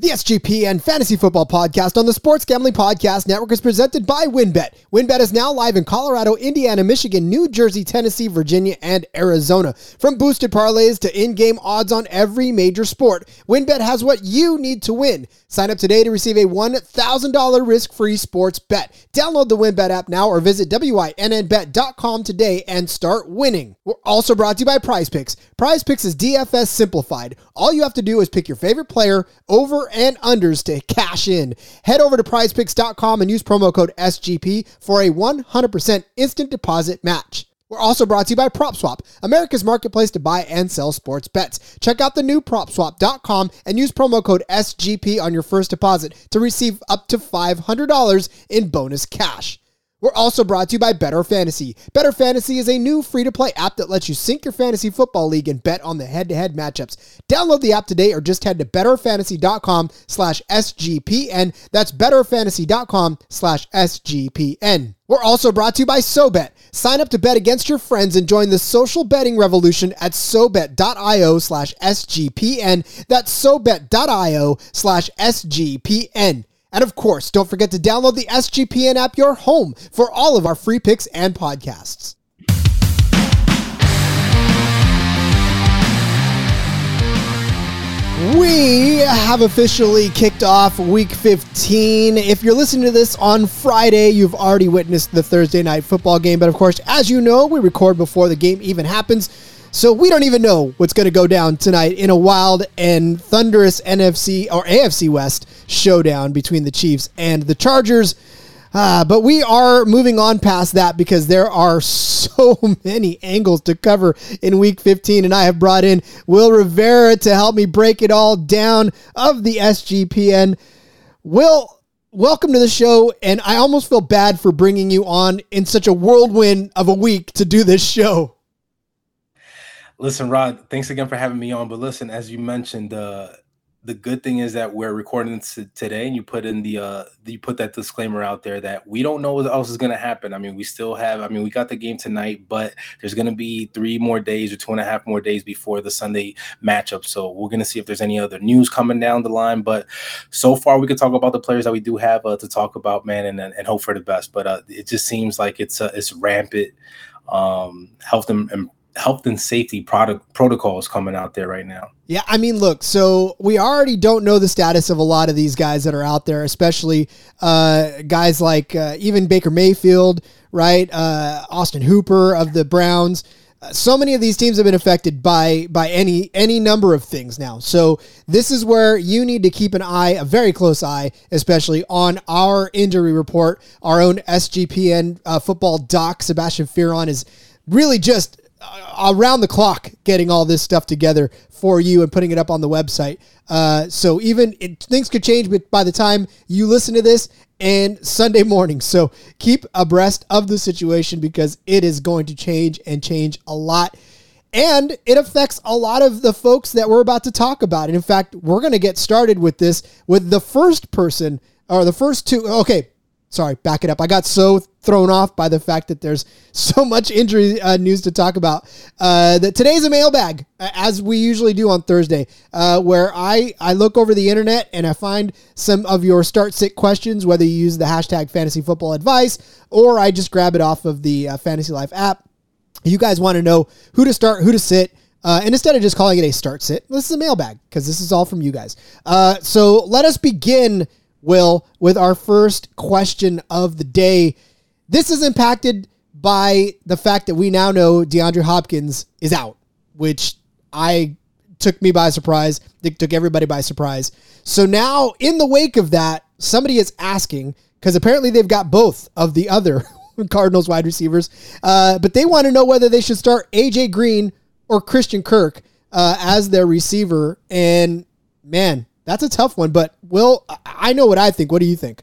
The SGPN Fantasy Football Podcast on the Sports Gambling Podcast Network is presented by WynnBET. WynnBET is now live in Colorado, Indiana, Michigan, New Jersey, Tennessee, Virginia, and Arizona. From boosted parlays to in-game odds on every major sport, WynnBET has what you need to win. Sign up today to receive a $1,000 risk-free sports bet. Download the WynnBET app now or visit wynnbet.com today and start winning. We're also brought to you by PrizePicks. PrizePicks is DFS simplified. All you have to do is pick your favorite player over and unders to cash in. Head over to prizepicks.com and use promo code SGP for a 100% instant deposit match. We're also brought to you by PropSwap, America's marketplace to buy and sell sports bets. Check out the new PropSwap.com and use promo code SGP on your first deposit to receive up to $500 in bonus cash. We're also brought to you by Bettor Fantasy. Bettor Fantasy is a new free-to-play app that lets you sync your fantasy football league and bet on the head-to-head matchups. Download the app today or just head to bettorfantasy.com/SGPN. That's bettorfantasy.com/SGPN. We're also brought to you by SoBet. Sign up to bet against your friends and join the social betting revolution at SoBet.io/SGPN. That's SoBet.io/SGPN. And of course, don't forget to download the SGPN app, your home, for all of our free picks and podcasts. We have officially kicked off Week 15. If you're listening to this on Friday, you've already witnessed the Thursday night football game. But of course, as you know, we record before the game even happens. So we don't even know what's going to go down tonight in a wild and thunderous NFC or AFC West showdown between the Chiefs and the Chargers. But we are moving on past that because there are so many angles to cover in Week 15. And I have brought in Will Rivera to help me break it all down of the SGPN. Will, welcome to the show, and I almost feel bad for bringing you on in such a whirlwind of a week to do this show. Listen, Rod, thanks again for having me on. But listen, as you mentioned, the good thing is that we're recording today, and you put in the you put that disclaimer out there that we don't know what else is going to happen. I mean, we still have, we got the game tonight, but there's going to be 3 more days or 2.5 more days before the Sunday matchup. So we're going to see if there's any other news coming down the line. But so far, we can talk about the players that we do have to talk about, man, and hope for the best. But it just seems like it's rampant health and health and safety protocols coming out there right now. Yeah, I mean, look, so we already don't know the status of a lot of these guys that are out there, especially guys like even Baker Mayfield, right? Austin Hooper of the Browns. So many of these teams have been affected by any number of things now. So this is where you need to keep an eye, a very close eye, especially on our injury report. Our own SGPN football doc, Sebastian Fearon, is really just around the clock getting all this stuff together for you and putting it up on the website. So even things could change by the time you listen to this and Sunday morning. So keep abreast of the situation because it is going to change and change a lot. And it affects a lot of the folks that we're about to talk about. And in fact, we're going to get started with this with the first person or the first two. Okay. Sorry, back it up. I got so thrown off by the fact that there's so much injury news to talk about. That today's a mailbag, as we usually do on Thursday, where I look over the internet and I find some of your start-sit questions, whether you use the hashtag #FantasyFootballAdvice or I just grab it off of the Fantasy Life app. You guys want to know who to start, who to sit. And instead of just calling it a start-sit, this is a mailbag because this is all from you guys. So let us begin, Will, with our first question of the day. This is impacted by the fact that we now know DeAndre Hopkins is out, which took me by surprise. It took everybody by surprise. So now, in the wake of that, somebody is asking, because apparently they've got both of the other Cardinals wide receivers, but they want to know whether they should start A.J. Green or Christian Kirk as their receiver. And, man, that's a tough one, but Will, I know what I think. What do you think?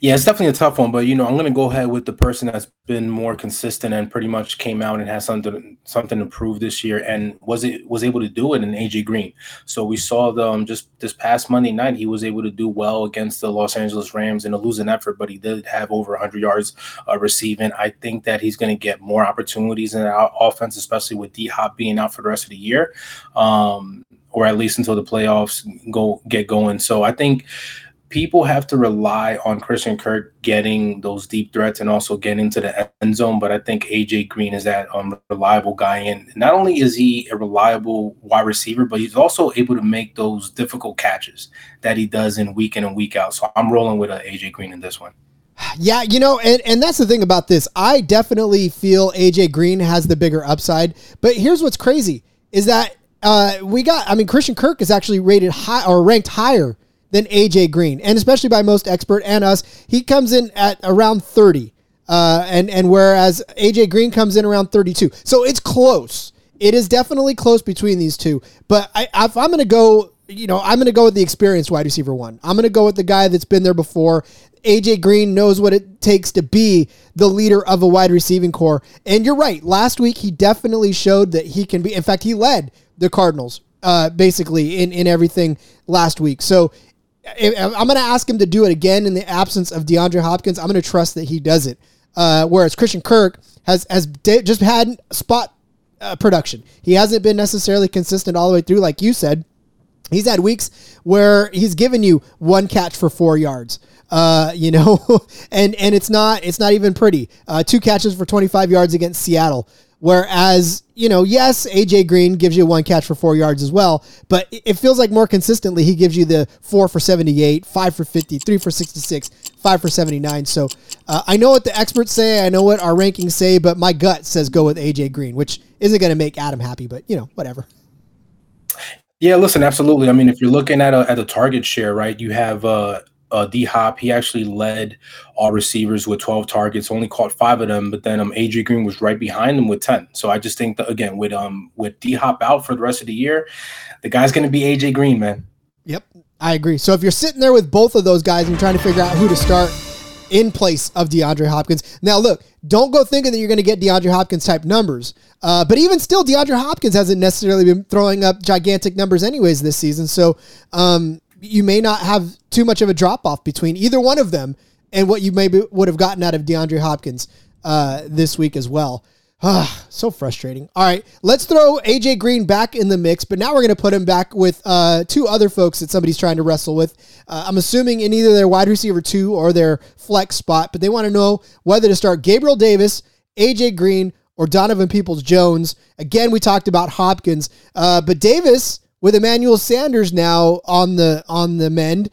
Yeah, it's definitely a tough one, but I'm going to go ahead with the person that's been more consistent and pretty much came out and has something to prove this year, and was able to do it in A.J. Green. So we saw just this past Monday night, he was able to do well against the Los Angeles Rams in a losing effort, but he did have over 100 yards receiving. I think that he's going to get more opportunities in our offense, especially with D-Hop being out for the rest of the year. or at least until the playoffs get going. So I think people have to rely on Christian Kirk getting those deep threats and also getting into the end zone. But I think A.J. Green is that reliable guy. And not only is he a reliable wide receiver, but he's also able to make those difficult catches that he does in week in and week out. So I'm rolling with A.J. Green in this one. Yeah, you know, and that's the thing about this. I definitely feel A.J. Green has the bigger upside. But here's what's crazy is that Christian Kirk is actually rated high or ranked higher than A.J. Green, and especially by most expert and us. He comes in at around 30, and whereas A.J. Green comes in around 32. So it's close. It is definitely close between these two. But if I'm going to go, I'm going to go with the experienced wide receiver one. I'm going to go with the guy that's been there before. A.J. Green knows what it takes to be the leader of a wide receiving core. And you're right. Last week, he definitely showed that he can be. In fact, he led the Cardinals basically in everything last week. So I'm going to ask him to do it again in the absence of DeAndre Hopkins. I'm going to trust that he does it. Whereas Christian Kirk has just had spot production. He hasn't been necessarily consistent all the way through, like you said. He's had weeks where he's given you one catch for 4 yards, and it's not even pretty. Two catches for 25 yards against Seattle. Whereas, yes, A.J. Green gives you one catch for 4 yards as well, but it feels like more consistently he gives you the 4 for 78, 5 for 50, 3 for 66, 5 for 79. So I know what the experts say, I know what our rankings say, but my gut says go with A.J. Green, which isn't going to make Adam happy, but whatever. Yeah, listen, absolutely. I mean, if you're looking at the target share, right, you have D-Hop. He actually led all receivers with 12 targets, only caught 5 of them, but then A.J. Green was right behind him with 10. So I just think that, again, with D-Hop out for the rest of the year, the guy's going to be A.J. Green, man. Yep, I agree. So if you're sitting there with both of those guys and trying to figure out who to start in place of DeAndre Hopkins. Now, look, don't go thinking that you're going to get DeAndre Hopkins type numbers. But even still, DeAndre Hopkins hasn't necessarily been throwing up gigantic numbers anyways this season. So, you may not have too much of a drop-off between either one of them and what you maybe would have gotten out of DeAndre Hopkins this week as well. So frustrating. All right, let's throw A.J. Green back in the mix, but now we're going to put him back with two other folks that somebody's trying to wrestle with. I'm assuming in either their wide receiver 2 or their flex spot, but they want to know whether to start Gabriel Davis, A.J. Green, or Donovan Peoples-Jones. Again, we talked about Hopkins, but Davis, with Emmanuel Sanders now on the mend,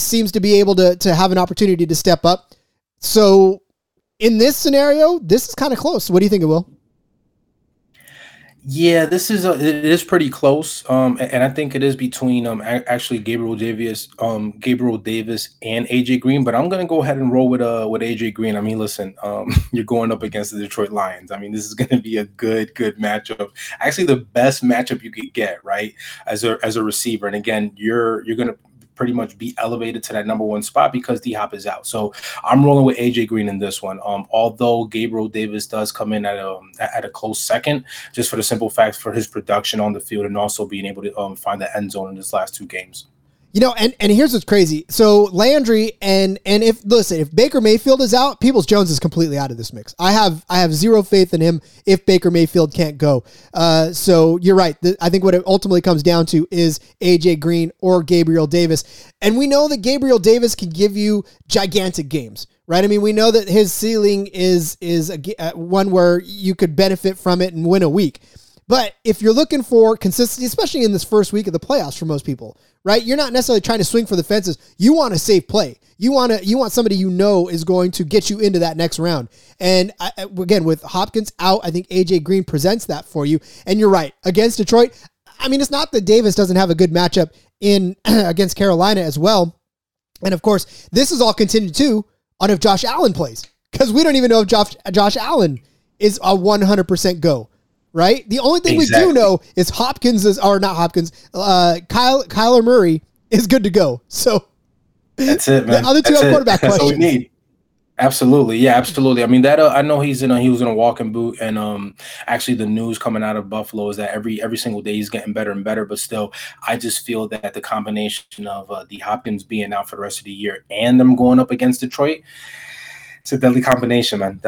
seems to be able to have an opportunity to step up. So in this scenario, this is kind of close. What do you think, Will? Yeah, it is pretty close, and I think it is between actually Gabriel Davis and A.J. Green. But I'm gonna go ahead and roll with A.J. Green. I mean, listen, you're going up against the Detroit Lions. I mean, this is gonna be a good matchup. Actually, the best matchup you could get, right, as a receiver. And again, you're gonna pretty much be elevated to that number one spot because D-Hop is out. So I'm rolling with A.J. Green in this one. Although Gabriel Davis does come in at a close second, just for the simple fact for his production on the field and also being able to find the end zone in his last 2 games. And here's what's crazy. So Landry if Baker Mayfield is out, Peoples-Jones is completely out of this mix. I have zero faith in him if Baker Mayfield can't go. So you're right. I think what it ultimately comes down to is A.J. Green or Gabriel Davis. And we know that Gabriel Davis can give you gigantic games, right? I mean, we know that his ceiling is one where you could benefit from it and win a week. But if you're looking for consistency, especially in this first week of the playoffs for most people, right? You're not necessarily trying to swing for the fences. You want a safe play. You want somebody is going to get you into that next round. And again, with Hopkins out, I think A.J. Green presents that for you. And you're right. Against Detroit, I mean, it's not that Davis doesn't have a good matchup in against Carolina as well. And of course, this is all contingent too on if Josh Allen plays, because we don't even know if Josh Allen is a 100% go. Right? The only thing we do know is Kyler Murray is good to go. So that's it, man. The other two have quarterback questions. That's all we need. Absolutely. Yeah, absolutely. I mean, that I know he was in a walking boot, and actually the news coming out of Buffalo is that every single day he's getting better and better, but still I just feel that the combination of the Hopkins being out for the rest of the year and them going up against Detroit, it's a deadly combination, man.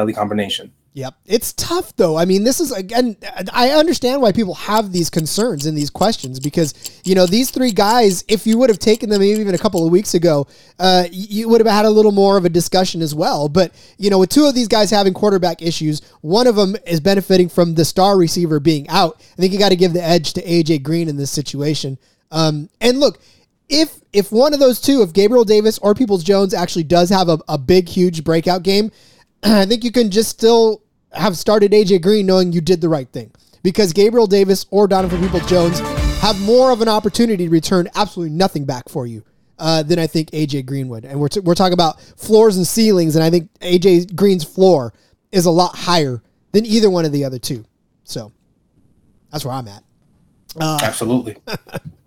Yep. It's tough, though. I mean, this is, again, I understand why people have these concerns and these questions because, you know, these three guys, if you would have taken them even a couple of weeks ago, you would have had a little more of a discussion as well. But, you know, with two of these guys having quarterback issues, one of them is benefiting from the star receiver being out. I think you got to give the edge to A.J. Green in this situation. And look, if one of those two, if Gabriel Davis or Peoples-Jones actually does have a big, huge breakout game, I think you can just still have started A.J. Green knowing you did the right thing because Gabriel Davis or Donovan Peoples-Jones have more of an opportunity to return absolutely nothing back for you than I think A.J. Green would. And we're talking about floors and ceilings, and I think A.J. Green's floor is a lot higher than either one of the other two. So that's where I'm at. Absolutely.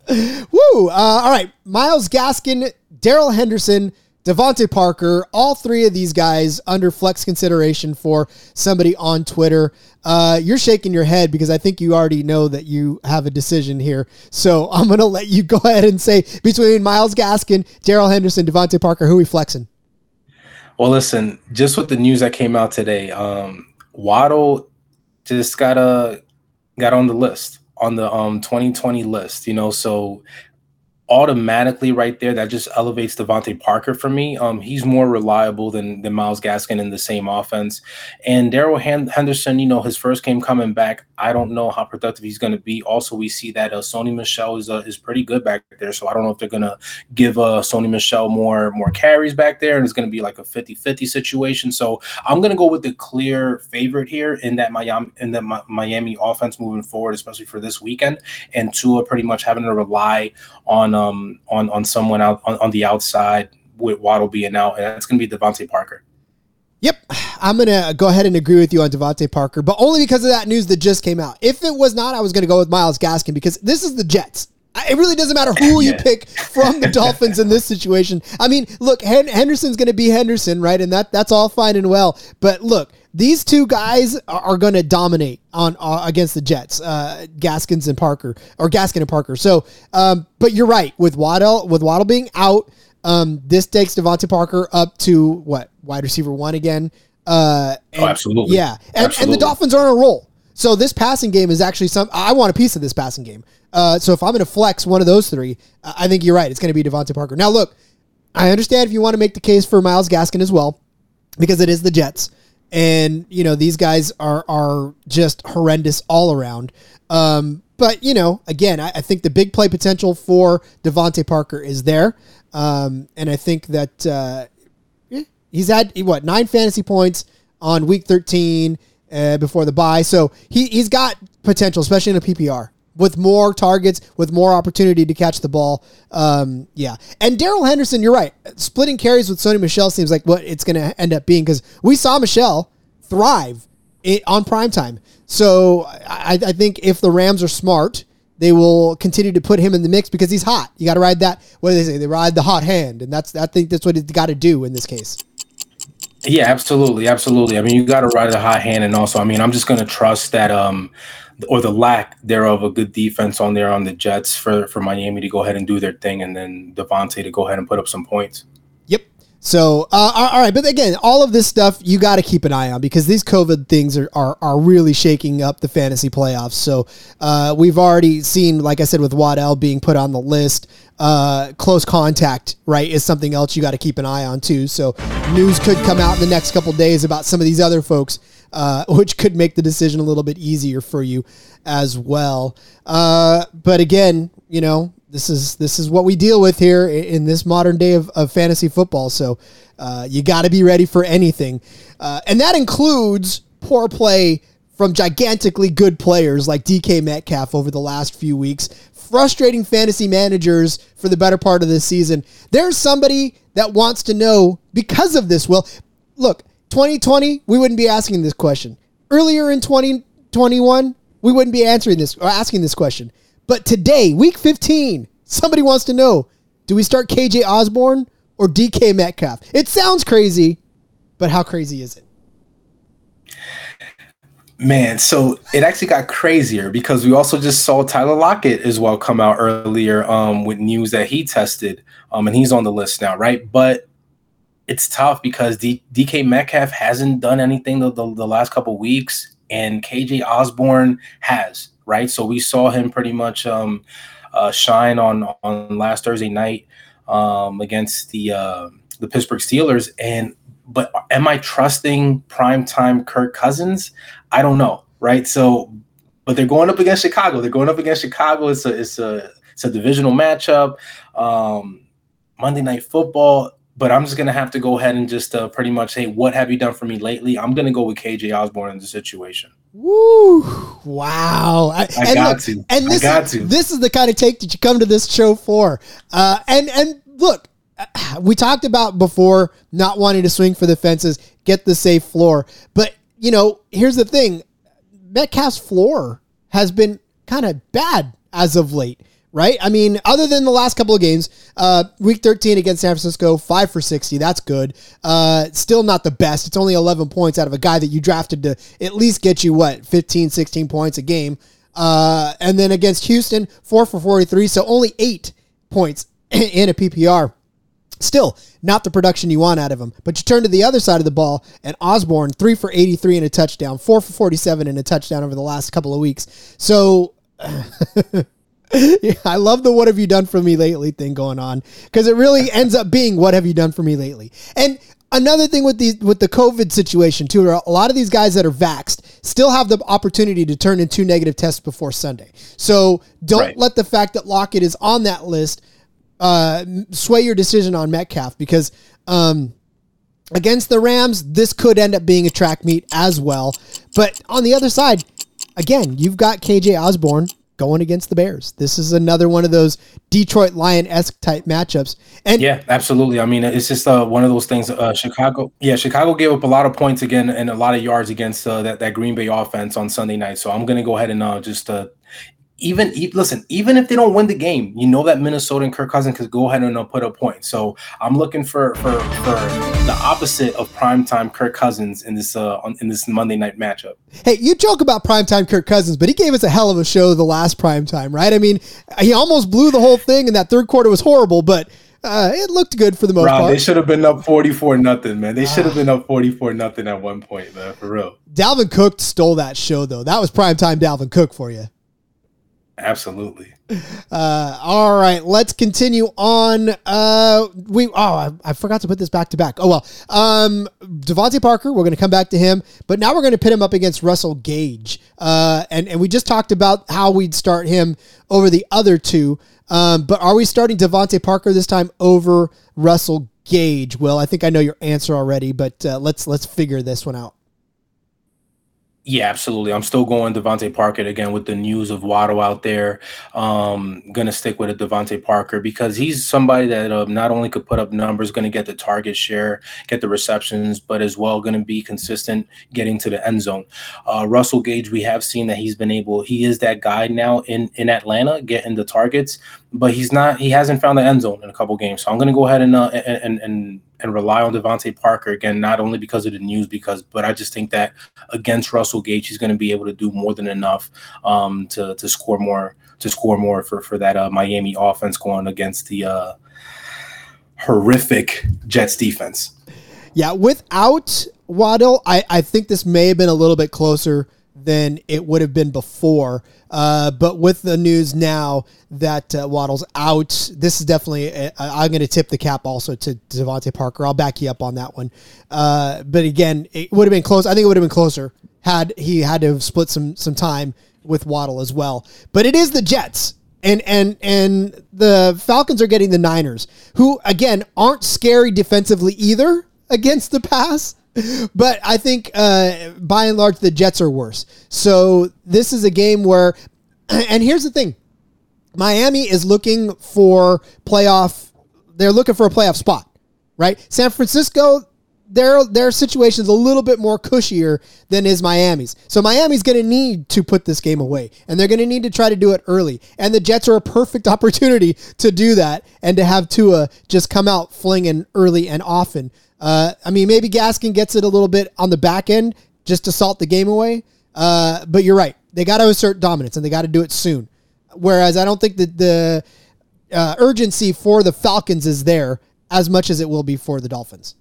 Woo! All right. Miles Gaskin, Darrell Henderson, DeVante Parker, all three of these guys under flex consideration for somebody on Twitter. You're shaking your head because I think you already know that you have a decision here. So I'm going to let you go ahead and say between Miles Gaskin, Darrell Henderson, DeVante Parker, who are we flexing? Well, listen, just with the news that came out today, Waddle just got on the list, on the 2020 list, you know, so automatically right there that just elevates DeVante Parker for me. He's more reliable than Miles Gaskin in the same offense. And Darrell Henderson, you know, his first game coming back, I don't know how productive he's going to be. Also, we see that Sony Michel is pretty good back there, so I don't know if they're going to give Sony Michel more carries back there, and it's going to be like a 50-50 situation. So I'm going to go with the clear favorite here in that Miami offense moving forward, especially for this weekend, and Tua pretty much having to rely on someone out on the outside with Waddle being out, and that's going to be DeVante Parker. Yep, I'm going to go ahead and agree with you on DeVante Parker, but only because of that news that just came out. If it was not, I was going to go with Miles Gaskin because this is the Jets. It really doesn't matter who you pick from the Dolphins in this situation. I mean, look, Henderson's going to be Henderson, right? And that's all fine and well, but look, these two guys are going to dominate on against the Jets, Gaskin and Parker. So, but you're right with Waddle being out, this takes DeVante Parker up to what, wide receiver one again. Absolutely, yeah, and the Dolphins are on a roll. So this passing game is actually I want a piece of this passing game. So if I'm going to flex one of those three, I think you're right. It's going to be DeVante Parker. Now look, I understand if you want to make the case for Miles Gaskin as well, because it is the Jets. And, you know, these guys are just horrendous all around. But, you know, again, I think the big play potential for DeVante Parker is there. And I think that he's had, 9 fantasy points on week 13 before the bye. So he's got potential, especially in a PPR, with more targets, with more opportunity to catch the ball. Yeah. And Darrell Henderson, you're right. Splitting carries with Sony Michel seems like what it's going to end up being because we saw Michel thrive on primetime. So I think if the Rams are smart, they will continue to put him in the mix because he's hot. You got to ride that. What do they say? They ride the hot hand. And I think that's what it's got to do in this case. Yeah, absolutely. Absolutely. I mean, you got to ride the hot hand. And also, I mean, I'm just going to trust that, or the lack thereof, a good defense on there on the Jets for Miami to go ahead and do their thing, and then DeVante to go ahead and put up some points. Yep. So, all right. But again, all of this stuff, you got to keep an eye on because these COVID things are really shaking up the fantasy playoffs. So we've already seen, like I said, with Waddell being put on the list, close contact, right, is something else you got to keep an eye on too. So news could come out in the next couple of days about some of these other folks, which could make the decision a little bit easier for you as well. But again, you know, this is what we deal with here in this modern day of fantasy football. So you got to be ready for anything. And that includes poor play from gigantically good players like DK Metcalf over the last few weeks, frustrating fantasy managers for the better part of this season. There's somebody that wants to know because of this. Well, look, 2020, we wouldn't be asking this question. Earlier in 2021, we wouldn't be answering this or asking this question. But today, week 15, somebody wants to know, do we start K.J. Osborn or DK Metcalf? It sounds crazy, but how crazy is it? Man, so it actually got crazier because we also just saw Tyler Lockett as well come out earlier with news that he tested, and he's on the list now, right? But it's tough because DK Metcalf hasn't done anything the last couple weeks, and K.J. Osborn has, right? So we saw him pretty much shine on last Thursday night against the Pittsburgh Steelers. But am I trusting primetime Kirk Cousins? I don't know, right? But they're going up against Chicago. It's a divisional matchup, Monday Night Football. But I'm just going to have to go ahead and just pretty much say, what have you done for me lately? I'm going to go with K.J. Osborn in the situation. Woo. Wow. I got to. This is the kind of take that you come to this show for. And look, we talked about before not wanting to swing for the fences, get the safe floor. But, you know, here's the thing. Metcalf's floor has been kind of bad as of late. Right? I mean, other than the last couple of games, week 13 against San Francisco, 5 for 60. That's good. Still not the best. It's only 11 points out of a guy that you drafted to at least get you, 15, 16 points a game. And then against Houston, 4 for 43. So only 8 points in a PPR. Still not the production you want out of him. But you turn to the other side of the ball, and Osborne, 3 for 83 and a touchdown, 4 for 47 and a touchdown over the last couple of weeks. So... Yeah, I love the what have you done for me lately thing going on, because it really ends up being what have you done for me lately. And another thing with the COVID situation too, a lot of these guys that are vaxxed still have the opportunity to turn in 2 negative tests before Sunday. So don't let the fact that Lockett is on that list sway your decision on Metcalf, because against the Rams, this could end up being a track meet as well. But on the other side, again, you've got K.J. Osborn going against the Bears. This is another one of those Detroit Lion-esque type matchups. And yeah, absolutely. I mean, it's just one of those things. Chicago gave up a lot of points again and a lot of yards against that Green Bay offense on Sunday night. So I'm going to go ahead and even if they don't win the game, you know that Minnesota and Kirk Cousins could go ahead and put up points. So I'm looking for the opposite of primetime Kirk Cousins in this Monday night matchup. Hey, you joke about primetime Kirk Cousins, but he gave us a hell of a show the last primetime, right? I mean, he almost blew the whole thing, and that third quarter was horrible, but it looked good for the most part. They should have been up 44-0, man. They should have been up 44-0 at one point, man, for real. Dalvin Cook stole that show, though. That was primetime Dalvin Cook for you. Absolutely. All right, let's continue on. I forgot to put this back to back. Oh, well, DeVante Parker, we're going to come back to him, but now we're going to pit him up against Russell Gage. And we just talked about how we'd start him over the other two. But are we starting DeVante Parker this time over Russell Gage? Well, I think I know your answer already, but let's figure this one out. Yeah, absolutely. I'm still going DeVante Parker again with the news of Waddle out there. Going to stick with a DeVante Parker because he's somebody that not only could put up numbers, going to get the target share, get the receptions, but as well going to be consistent getting to the end zone. Russell Gage, we have seen that he is that guy now in Atlanta getting the targets, but he hasn't found the end zone in a couple games. So I'm going to go ahead and rely on DeVante Parker again, not only because of the news, but I just think that against Russell Gage, he's going to be able to do more than enough to score more for that Miami offense going against the horrific Jets defense. Yeah, without Waddle, I think this may have been a little bit closer than it would have been before. But with the news now that Waddle's out, this is definitely, I'm going to tip the cap also to DeVante Parker. I'll back you up on that one. But again, it would have been close. I think it would have been closer had he had to have split some time with Waddle as well. But it is the Jets. And the Falcons are getting the Niners, who, again, aren't scary defensively either against the pass. But I think, by and large, the Jets are worse. So this is a game where, and here's the thing, Miami is looking for playoff. They're looking for a playoff spot, right? San Francisco, their situation is a little bit more cushier than is Miami's. So Miami's going to need to put this game away, and they're going to need to try to do it early. And the Jets are a perfect opportunity to do that and to have Tua just come out flinging early and often. I mean, maybe Gaskin gets it a little bit on the back end just to salt the game away. But you're right. They got to assert dominance, and they got to do it soon. Whereas I don't think that the urgency for the Falcons is there as much as it will be for the Dolphins.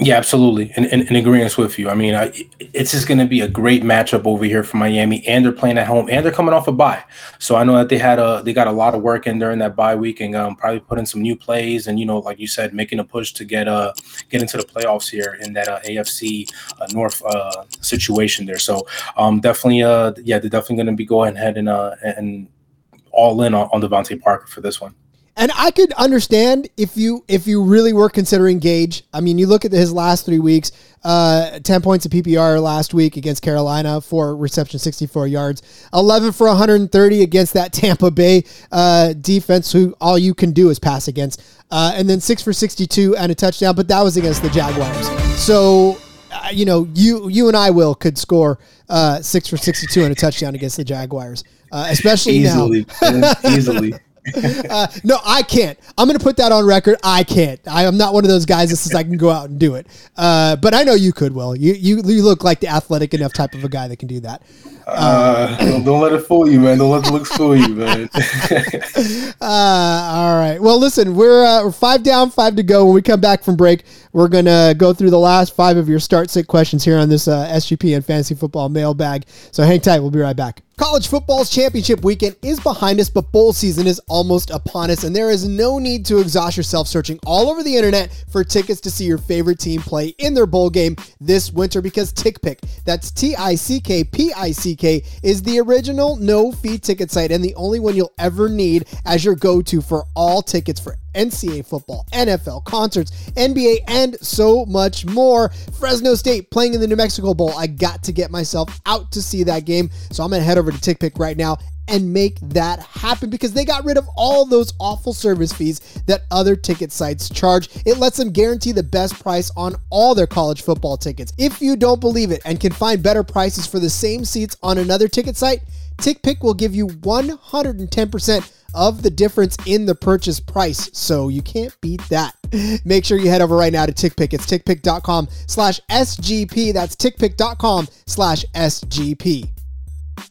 Yeah, absolutely. And agreeing with you. I mean, it's just going to be a great matchup over here for Miami, and they're playing at home, and they're coming off a bye. So I know that they got a lot of work in during that bye week, and probably put in some new plays, and, you know, like you said, making a push to get into the playoffs here in that AFC North situation there. So they're definitely going to be going ahead and all in on DeVante Parker for this one. And I could understand if you really were considering Gage. I mean, you look at his last 3 weeks, 10 points of PPR last week against Carolina, 4 reception, 64 yards, 11 for 130 against that Tampa Bay defense, who all you can do is pass against, and then 6 for 62 and a touchdown, but that was against the Jaguars. So, you know, you and I could score 6 for 62 and a touchdown against the Jaguars, especially easily, now. Easily. No, I can't. I'm going to put that on record. I can't. I am not one of those guys that says I can go out and do it. But I know you could, Will. You look like the athletic enough type of a guy that can do that. Don't let it fool you, man. Don't let the looks fool you, man. All right. Well, listen, we're 5 down, 5 to go. When we come back from break, we're going to go through the last 5 of your start sit questions here on this SGP and Fantasy Football Mailbag. So hang tight. We'll be right back. College football's championship weekend is behind us, but bowl season is almost upon us, and there is no need to exhaust yourself searching all over the internet for tickets to see your favorite team play in their bowl game this winter, because TickPick, that's TickPick, is the original no-fee ticket site and the only one you'll ever need as your go-to for all tickets for NCAA football, NFL, concerts, NBA, and so much more. Fresno State playing in the New Mexico Bowl. I got to get myself out to see that game, so I'm going to head over to TickPick right now and make that happen, because they got rid of all those awful service fees that other ticket sites charge. It lets them guarantee the best price on all their college football tickets. If you don't believe it and can find better prices for the same seats on another ticket site, TickPick will give you 110% of the difference in the purchase price, so you can't beat that. Make sure you head over right now to TickPick. It's TickPick.com/SGP. That's TickPick.com/SGP.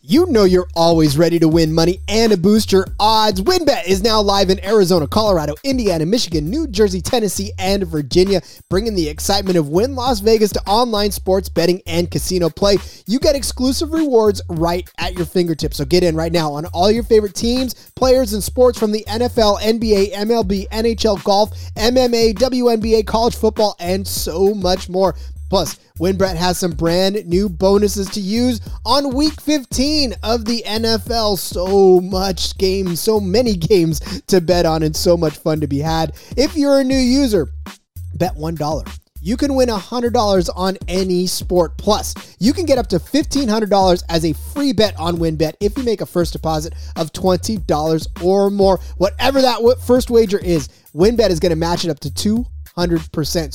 You know you're always ready to win money and to boost your odds. WynnBET is now live in Arizona, Colorado, Indiana, Michigan, New Jersey, Tennessee, and Virginia, bringing the excitement of Wynn Las Vegas to online sports betting and casino play. You get exclusive rewards right at your fingertips, so get in right now on all your favorite teams, players, and sports from the NFL, NBA, MLB, NHL, golf, MMA, WNBA, college football, and so much more. Plus, WynnBET has some brand new bonuses to use on week 15 of the NFL. So many games to bet on, and so much fun to be had. If you're a new user, bet $1. You can win $100 on any sport. Plus, you can get up to $1,500 as a free bet on WynnBET if you make a first deposit of $20 or more. Whatever that first wager is, WynnBET is going to match it up to 200%.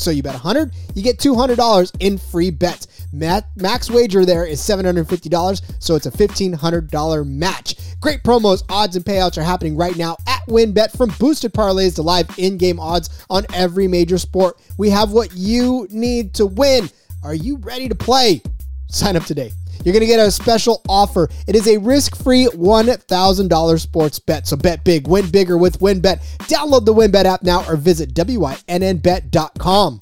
So you bet $100, you get $200 in free bets. Max wager there is $750, so it's a $1,500 match. Great promos, odds, and payouts are happening right now at WynnBET, from boosted parlays to live in-game odds on every major sport. We have what you need to win. Are you ready to play? Sign up today. You're going to get a special offer. It is a risk-free $1,000 sports bet. So bet big, win bigger with WynnBET. Download the WynnBET app now or visit wynnbet.com.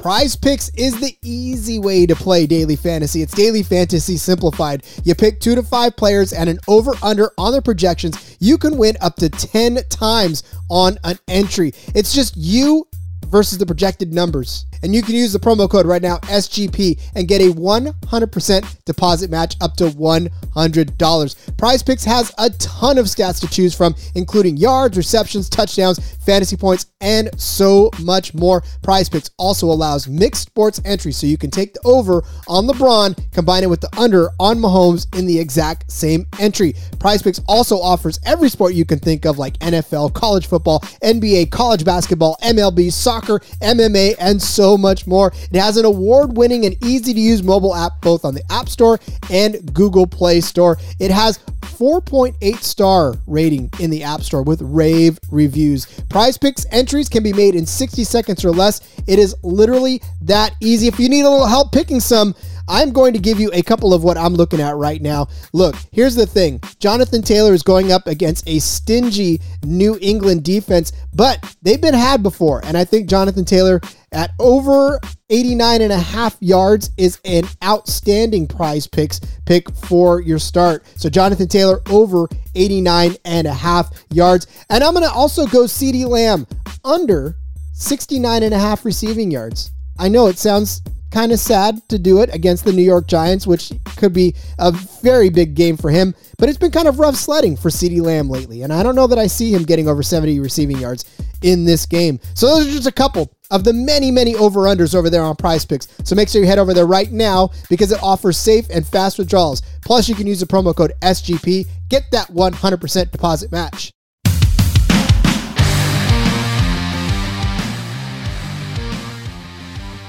PrizePicks is the easy way to play daily fantasy. It's daily fantasy simplified. You pick 2 to 5 players and an over-under on their projections. You can win up to 10 times on an entry. It's just you versus the projected numbers. And you can use the promo code right now, SGP, and get a 100% deposit match up to $100. PrizePicks has a ton of stats to choose from, including yards, receptions, touchdowns, fantasy points, and so much more. PrizePicks also allows mixed sports entries, so you can take the over on LeBron, combine it with the under on Mahomes in the exact same entry. PrizePicks also offers every sport you can think of, like NFL, college football, NBA, college basketball, MLB, soccer, MMA, and so much more. It has an award-winning and easy-to-use mobile app, both on the App Store and Google Play Store. It has 4.8-star rating in the App Store with rave reviews. PrizePicks entries can be made in 60 seconds or less. It is literally that easy. If you need a little help picking some, I'm going to give you a couple of what I'm looking at right now. Look, here's the thing. Jonathan Taylor is going up against a stingy New England defense, but they've been had before. And I think Jonathan Taylor at over 89.5 yards is an outstanding PrizePicks pick for your start. So Jonathan Taylor over 89.5 yards. And I'm going to also go CeeDee Lamb under 69.5 receiving yards. I know it sounds kind of sad to do it against the New York Giants, which could be a very big game for him, but it's been kind of rough sledding for CeeDee Lamb lately, and I don't know that I see him getting over 70 receiving yards in this game. So those are just a couple of the many, many over-unders over there on PrizePicks. So make sure you head over there right now because it offers safe and fast withdrawals. Plus, you can use the promo code SGP. Get that 100% deposit match.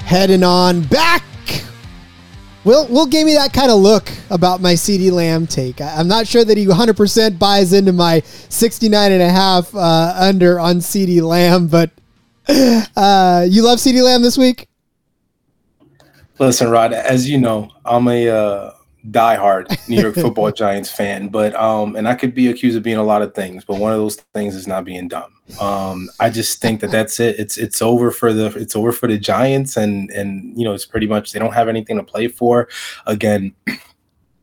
Heading on back. Will gave me that kind of look about my CeeDee Lamb take. I'm not sure that he 100% buys into my 69.5 under on CeeDee Lamb, but you love CeeDee Lamb this week? Listen, Rod, as you know, I'm a diehard New York Football Giants fan, but and I could be accused of being a lot of things, but one of those things is not being dumb. I just think that's it. It's over for the Giants, and you know, it's pretty much they don't have anything to play for. Again,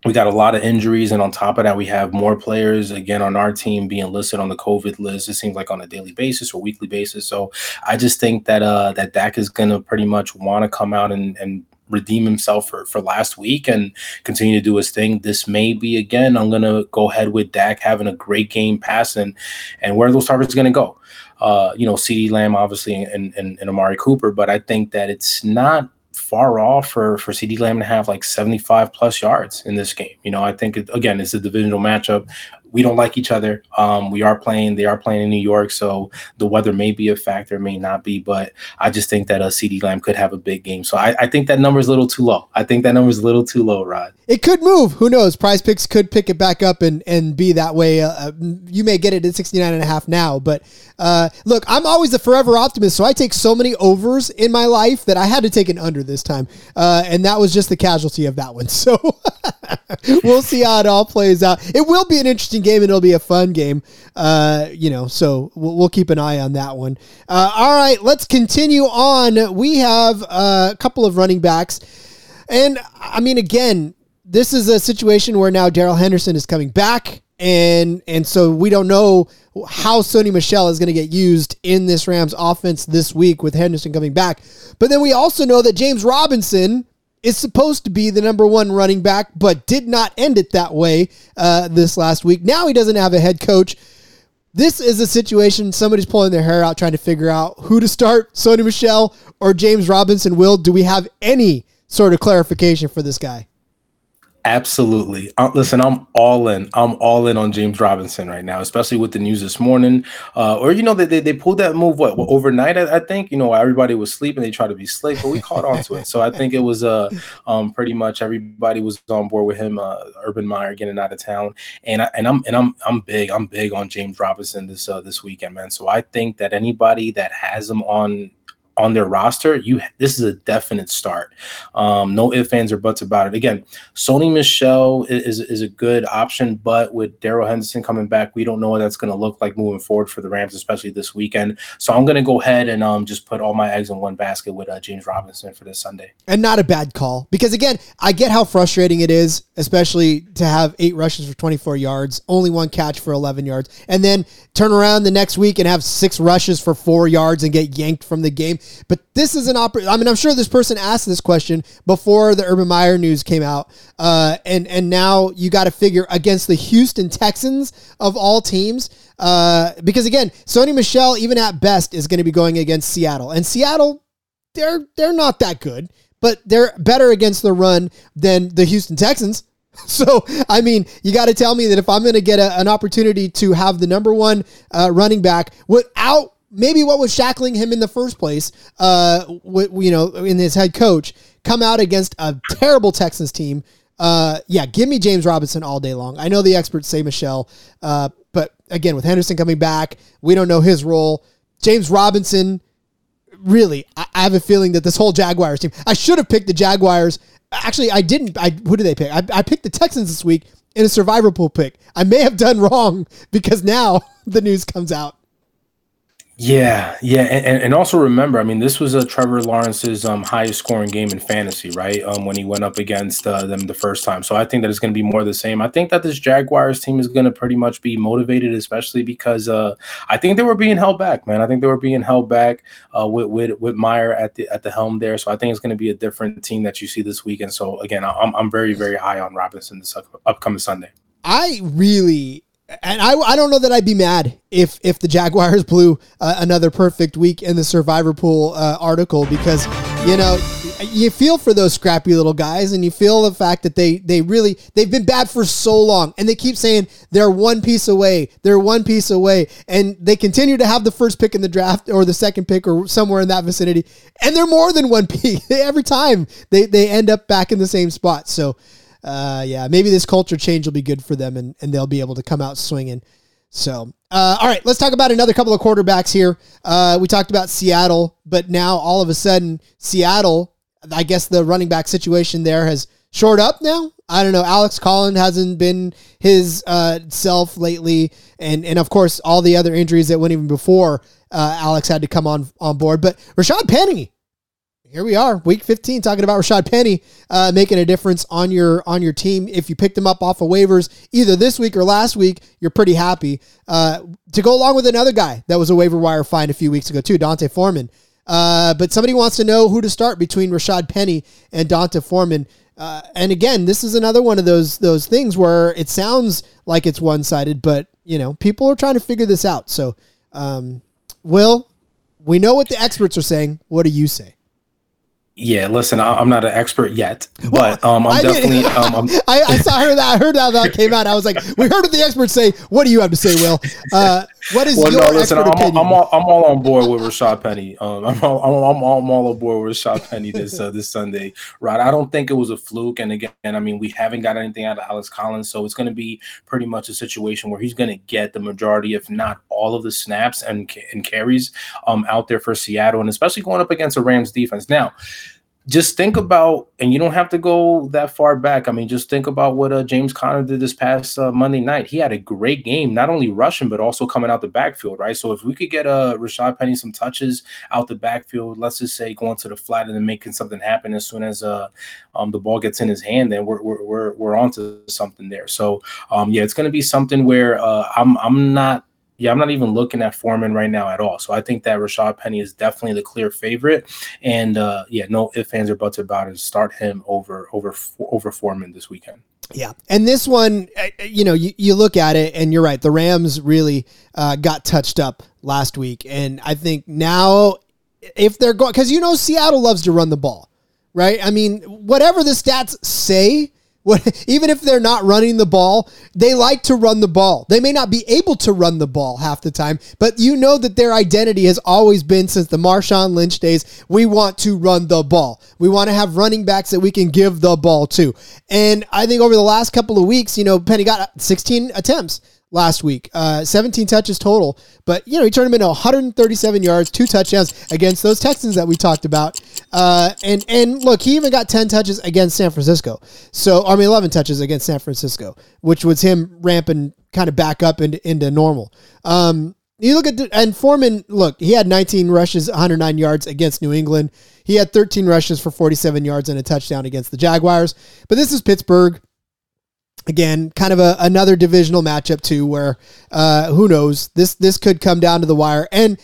we got a lot of injuries, and on top of that, we have more players again on our team being listed on the COVID list. It seems like on a daily basis or weekly basis. So I just think that that Dak is gonna pretty much want to come out and redeem himself for last week and continue to do his thing. This may be, again, I'm going to go ahead with Dak having a great game passing, and where are those targets going to go? You know, CeeDee Lamb, obviously, and Amari Cooper, but I think that it's not far off for CeeDee Lamb to have like 75 plus yards in this game. You know, I think, again, it's a divisional matchup. We don't like each other. They are playing in New York, so the weather may be a factor, may not be, but I just think that CeeDee Lamb could have a big game. So I think that number is a little too low. Rod. It could move. Who knows? PrizePicks could pick it back up and be that way. You may get it at 69.5 now, but look, I'm always a forever optimist, so I take so many overs in my life that I had to take an under this time, and that was just the casualty of that one. So we'll see how it all plays out. It will be an interesting game, and it'll be a fun game, you know, so we'll keep an eye on that one. All right, let's continue on. We have a couple of running backs, and I mean, again, this is a situation where now Darrell Henderson is coming back, and so we don't know how Sony Michel is going to get used in this Rams offense this week with Henderson coming back. But then we also know that James Robinson is supposed to be the number one running back, but did not end it that way this last week. Now he doesn't have a head coach. This is a situation somebody's pulling their hair out trying to figure out who to start, Sony Michel or James Robinson. Will, do we have any sort of clarification for this guy? Absolutely. Listen, I'm all in. I'm all in on James Robinson right now, especially with the news this morning. Or, you know, they pulled that move, overnight, I think. You know, everybody was sleeping. They tried to be slick, but we caught on to it. So I think it was pretty much everybody was on board with him, Urban Meyer getting out of town. And I'm big on James Robinson this weekend, man. So I think that anybody that has him on their roster, this is a definite start. No ifs, ands, or buts about it. Again, Sony Michel is a good option, but with Darrell Henderson coming back, we don't know what that's going to look like moving forward for the Rams, especially this weekend. So I'm going to go ahead and just put all my eggs in one basket with James Robinson for this Sunday. And not a bad call, because again, I get how frustrating it is, especially to have 8 rushes for 24 yards, only 1 catch for 11 yards, and then turn around the next week and have 6 rushes for 4 yards and get yanked from the game. But this is an I mean, I'm sure this person asked this question before the Urban Meyer news came out. And now you got to figure against the Houston Texans of all teams. Because again, Sony Michel, even at best, is going to be going against Seattle. And Seattle, they're not that good, but they're better against the run than the Houston Texans. So, I mean, you got to tell me that if I'm going to get an opportunity to have the number one running back without maybe what was shackling him in the first place, you know, in his head coach, come out against a terrible Texans team. Yeah, give me James Robinson all day long. I know the experts say Michel, but again, with Henderson coming back, we don't know his role. James Robinson, really, I have a feeling that this whole Jaguars team, I should have picked the Jaguars Actually, I didn't. Who did they pick? I picked the Texans this week in a survivor pool pick. I may have done wrong because now the news comes out. Yeah. And also remember, I mean, this was Trevor Lawrence's highest scoring game in fantasy, right? When he went up against them the first time. So I think that it's going to be more of the same. I think that this Jaguars team is going to pretty much be motivated, especially because I think they were being held back, man. I think they were being held back with Meyer at the helm there. So I think it's going to be a different team that you see this weekend. So, again, I'm very, very high on Robinson this upcoming Sunday. I don't know that I'd be mad if the Jaguars blew another perfect week in the Survivor Pool article, because, you know, you feel for those scrappy little guys, and you feel the fact that they've been bad for so long, and they keep saying they're one piece away, and they continue to have the first pick in the draft or the second pick or somewhere in that vicinity, and they're more than one piece. Every time they end up back in the same spot. So, yeah, maybe this culture change will be good for them, and they'll be able to come out swinging. So, all right, let's talk about another couple of quarterbacks here. We talked about Seattle, but now all of a sudden, Seattle, I guess the running back situation there has shored up now. I don't know. Alex Collins hasn't been his self lately, and of course, all the other injuries that went even before Alex had to come on board. But Rashad Penny. Here we are, week 15, talking about Rashad Penny making a difference on your team. If you picked him up off of waivers either this week or last week, you're pretty happy. To go along with another guy that was a waiver wire find a few weeks ago too, D'Onta Foreman. But somebody wants to know who to start between Rashad Penny and D'Onta Foreman. And again, this is another one of those things where it sounds like it's one-sided, but you know, people are trying to figure this out. So, Will, we know what the experts are saying. What do you say? Yeah, listen, I'm not an expert yet, but I'm definitely. I heard that came out. I was like, we heard what the experts say. What do you have to say, Will? What is your expert opinion? I'm all on board with Rashad Penny. I'm all on board with Rashad Penny this Sunday, right? I don't think it was a fluke. And again, I mean, we haven't got anything out of Alex Collins, so it's going to be pretty much a situation where he's going to get the majority, if not all, of the snaps and carries out there for Seattle, and especially going up against a Rams defense. Now, just think about, and you don't have to go that far back. I mean, just think about what James Conner did this past Monday night. He had a great game, not only rushing, but also coming out the backfield, right? So if we could get Rashad Penny some touches out the backfield, let's just say going to the flat and then making something happen as soon as the ball gets in his hand, then we're onto something there. So, yeah, it's going to be something where I'm not even looking at Foreman right now at all. So I think that Rashad Penny is definitely the clear favorite. And, yeah, no ifs, ands, or buts about it. Start him over Foreman this weekend. Yeah. And this one, you know, you look at it, and you're right. The Rams really got touched up last week. And I think now if they're going – because, you know, Seattle loves to run the ball, right? I mean, whatever the stats say – even if they're not running the ball, they like to run the ball. They may not be able to run the ball half the time, but you know that their identity has always been, since the Marshawn Lynch days, we want to run the ball. We want to have running backs that we can give the ball to. And I think over the last couple of weeks, you know, Penny got 16 attempts last week, 17 touches total. But, you know, he turned them into 137 yards, 2 touchdowns against those Texans that we talked about. And look, he even got 10 touches against San Francisco. So, 11 touches against San Francisco, which was him ramping kind of back up into normal. You look at and Foreman, look, he had 19 rushes, 109 yards against New England. He had 13 rushes for 47 yards and a touchdown against the Jaguars. But this is Pittsburgh. Again, kind of another divisional matchup too, where who knows? This could come down to the wire. And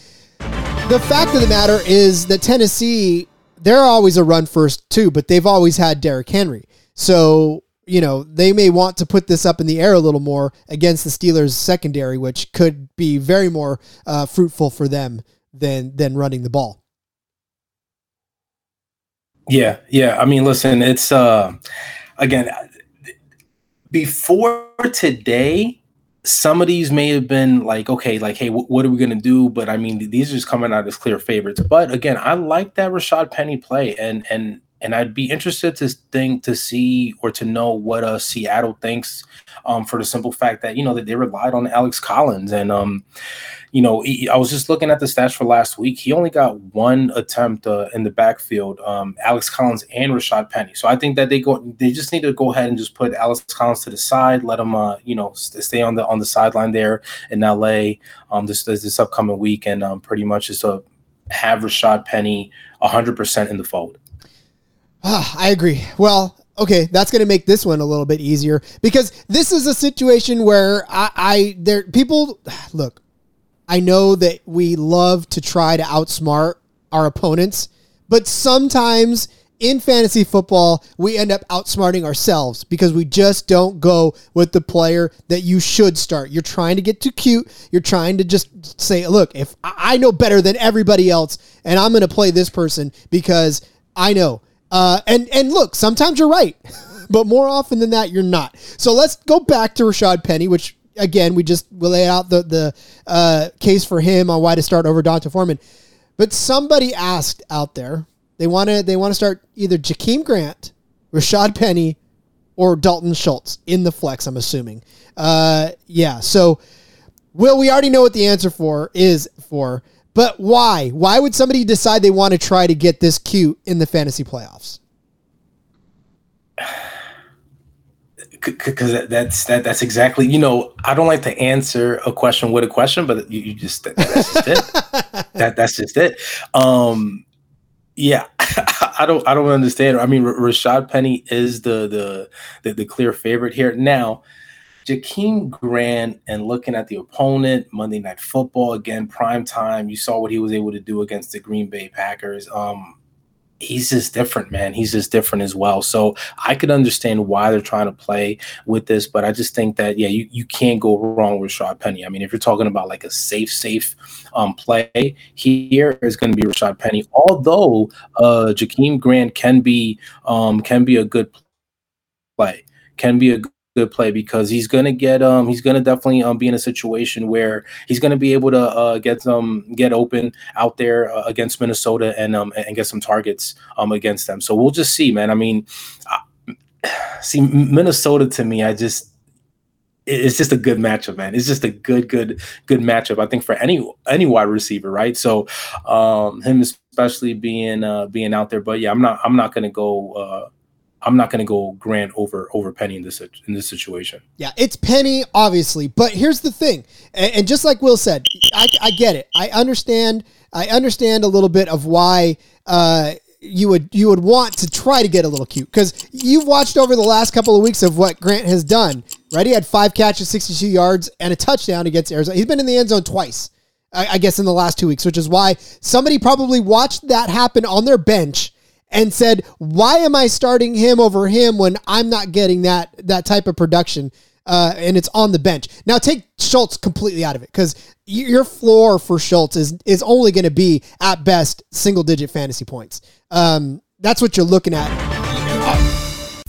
the fact of the matter is that Tennessee, they're always a run first too, but they've always had Derrick Henry. So, you know, they may want to put this up in the air a little more against the Steelers secondary, which could be very more fruitful for them than running the ball. Yeah. I mean, listen, it's again. Before today, some of these may have been like, okay, like, hey, what are we going to do? But, I mean, these are just coming out as clear favorites. But, again, I like that Rashad Penny play. And And I'd be interested to think to see or to know what Seattle thinks, for the simple fact that, you know, that they relied on Alex Collins. And, you know, I was just looking at the stats for last week. He only got one attempt in the backfield, Alex Collins and Rashad Penny. So I think that they just need to go ahead and just put Alex Collins to the side, let him, you know, stay on the sideline there in L.A. This upcoming week, and pretty much just have Rashad Penny 100% in the fold. I agree. Well, okay, that's going to make this one a little bit easier, because this is a situation where look, I know that we love to try to outsmart our opponents, but sometimes in fantasy football, we end up outsmarting ourselves because we just don't go with the player that you should start. You're trying to get too cute. You're trying to just say, look, if I know better than everybody else, and I'm going to play this person because I know. And look, sometimes you're right, but more often than that, you're not. So let's go back to Rashad Penny, which again, we laid out the case for him on why to start over D'Onta Foreman. But somebody asked out there, they want to start either Jakeem Grant, Rashad Penny, or Dalton Schultz in the flex, I'm assuming. Yeah. So Will, we already know what the answer is for. But why? Why would somebody decide they want to try to get this cute in the fantasy playoffs? Because that's exactly, you know, I don't like to answer a question with a question, but you just, that's just it. That's just it. Yeah, I don't understand. I mean, Rashad Penny is the clear favorite here now. Jakeem Grant, and looking at the opponent, Monday Night Football, again, prime time. You saw what he was able to do against the Green Bay Packers. He's just different, man. He's just different as well. So I could understand why they're trying to play with this, but I just think that, yeah, you can't go wrong with Rashad Penny. I mean, if you're talking about like a safe play, here is going to be Rashad Penny. Although Jakeem Grant can be a good play, because he's gonna definitely be in a situation where he's gonna be able to get open out there against Minnesota and get some targets against them. So we'll just see, man. I mean, Minnesota to me, it's just a good matchup, man. It's just a good matchup, I think, for any wide receiver, right? So him especially being out there. But yeah, I'm not gonna go. I'm not going to go Grant over Penny in this situation. Yeah, it's Penny, obviously. But here's the thing. And just like Will said, I get it. I understand a little bit of why you would want to try to get a little cute, because you've watched over the last couple of weeks of what Grant has done, right? He had 5 catches, 62 yards, and a touchdown against Arizona. He's been in the end zone twice, I guess, in the last 2 weeks, which is why somebody probably watched that happen on their bench and said, why am I starting him over him when I'm not getting that type of production? And it's on the bench. Now take Schultz completely out of it, because your floor for Schultz is only going to be, at best, single-digit fantasy points. That's what you're looking at.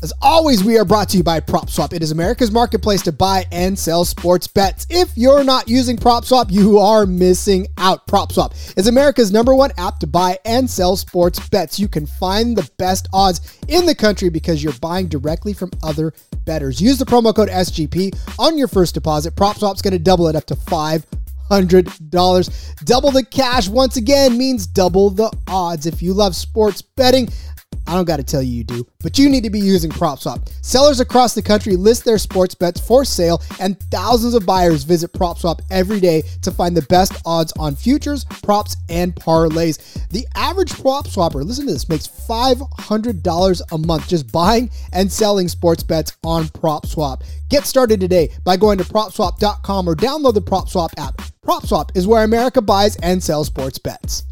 As always, we are brought to you by PropSwap. It is America's marketplace to buy and sell sports bets. If you're not using PropSwap, you are missing out. PropSwap is America's #1 app to buy and sell sports bets. You can find the best odds in the country because you're buying directly from other bettors. Use the promo code SGP on your first deposit. PropSwap's going to double it up to $500. Double the cash once again means double the odds. If you love sports betting, I don't got to tell you do, but you need to be using PropSwap. Sellers across the country list their sports bets for sale, and thousands of buyers visit PropSwap every day to find the best odds on futures, props, and parlays. The average prop swapper, listen to this, makes $500 a month just buying and selling sports bets on PropSwap. Get started today by going to PropSwap.com or download the PropSwap app. PropSwap is where America buys and sells sports bets.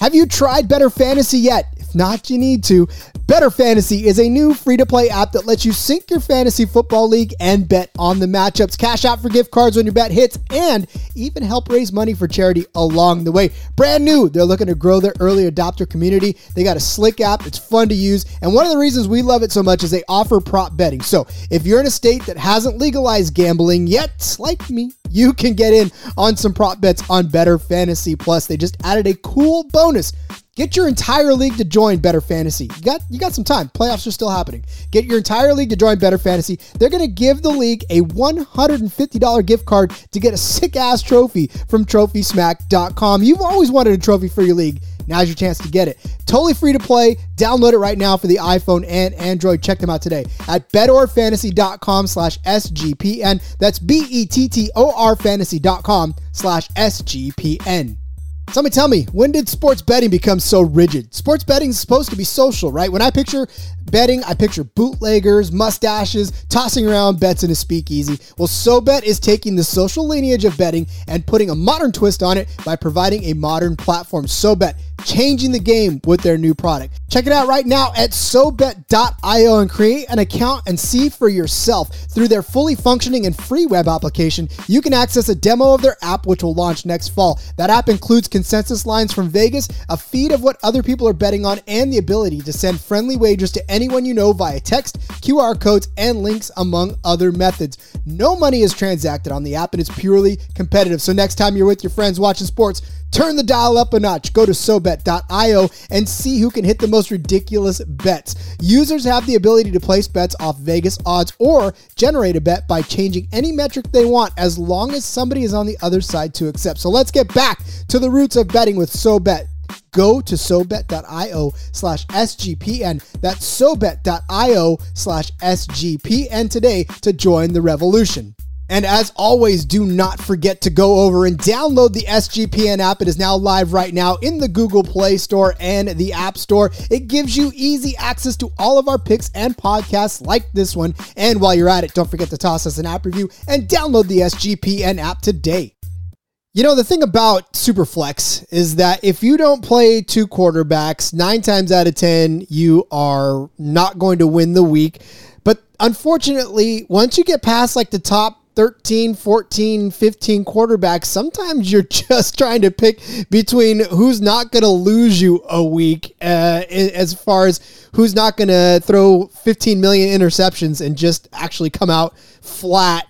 Have you tried Bettor Fantasy yet? If not, you need to. Bettor Fantasy is a new free-to-play app that lets you sync your fantasy football league and bet on the matchups, cash out for gift cards when your bet hits, and even help raise money for charity along the way. Brand new, they're looking to grow their early adopter community. They got a slick app. It's fun to use. And one of the reasons we love it so much is they offer prop betting. So if you're in a state that hasn't legalized gambling yet, like me, you can get in on some prop bets on Bettor Fantasy. Plus, they just added a cool bonus Get your entire league to join Bettor Fantasy. You got some time. Playoffs are still happening. Get your entire league to join Bettor Fantasy. They're going to give the league a $150 gift card to get a sick-ass trophy from TrophySmack.com. You've always wanted a trophy for your league. Now's your chance to get it. Totally free to play. Download it right now for the iPhone and Android. Check them out today at BettorFantasy.com/SGPN. That's BettorFantasy.com/SGPN. Somebody tell me, when did sports betting become so rigid? Sports betting is supposed to be social, right? When I picture betting, I picture bootleggers, mustaches, tossing around bets in a speakeasy. Well, SoBet is taking the social lineage of betting and putting a modern twist on it by providing a modern platform. SoBet, changing the game with their new product. Check it out right now at SoBet.io and create an account and see for yourself. Through their fully functioning and free web application, you can access a demo of their app, which will launch next fall. That app includes consensus lines from Vegas, a feed of what other people are betting on, and the ability to send friendly wagers to anyone you know via text, QR codes, and links, among other methods. No money is transacted on the app, and it's purely competitive. So next time you're with your friends watching sports, turn the dial up a notch. Go to SoBet.io and see who can hit the most ridiculous bets. Users have the ability to place bets off Vegas odds or generate a bet by changing any metric they want, as long as somebody is on the other side to accept. So let's get back to the roots of betting with SoBet. Go to SoBet.io/SGPN. That's SoBet.io/SGPN today to join the revolution. And as always, do not forget to go over and download the SGPN app. It is now live right now in the Google Play Store and the App Store. It gives you easy access to all of our picks and podcasts like this one. And while you're at it, don't forget to toss us an app review and download the SGPN app today. You know, the thing about Superflex is that if you don't play two quarterbacks, 9 times out of 10, you are not going to win the week. But unfortunately, once you get past like the top 13, 14, 15 quarterbacks, sometimes you're just trying to pick between who's not going to lose you a week, as far as who's not going to throw 15 million interceptions and just actually come out flat.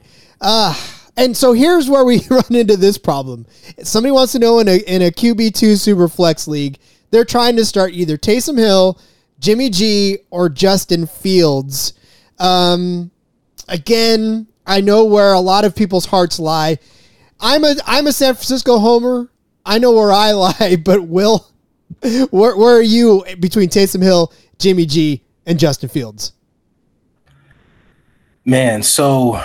And so here's where we run into this problem. Somebody wants to know, in a QB2 Superflex league, they're trying to start either Taysom Hill, Jimmy G, or Justin Fields. Again, I know where a lot of people's hearts lie. I'm a San Francisco homer. I know where I lie, but Will, where are you between Taysom Hill, Jimmy G, and Justin Fields? Man, so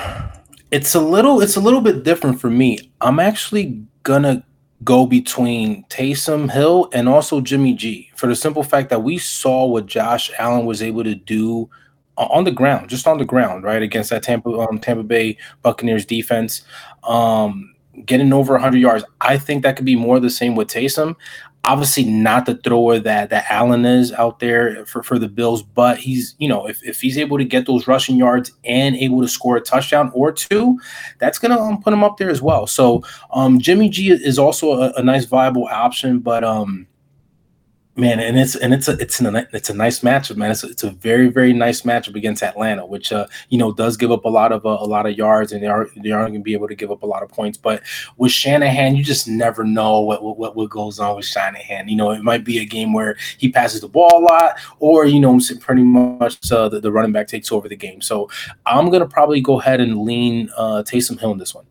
it's a little bit different for me. I'm actually gonna go between Taysom Hill and also Jimmy G, for the simple fact that we saw what Josh Allen was able to do on the ground, just on the ground, right, against that Tampa Bay Buccaneers defense, getting over 100 yards. I think that could be more of the same with Taysom. Obviously not the thrower that Allen is out there for the Bills, but he's, you know, if he's able to get those rushing yards and able to score a touchdown or two, that's going to put him up there as well. So Jimmy G is also a nice viable option, but man, and it's a nice matchup, man. It's a very, very nice matchup against Atlanta, which does give up a lot of yards, and they aren't going to be able to give up a lot of points. But with Shanahan, you just never know what goes on with Shanahan. You know, it might be a game where he passes the ball a lot, or pretty much the running back takes over the game. So I'm going to probably go ahead and lean Taysom Hill in this one.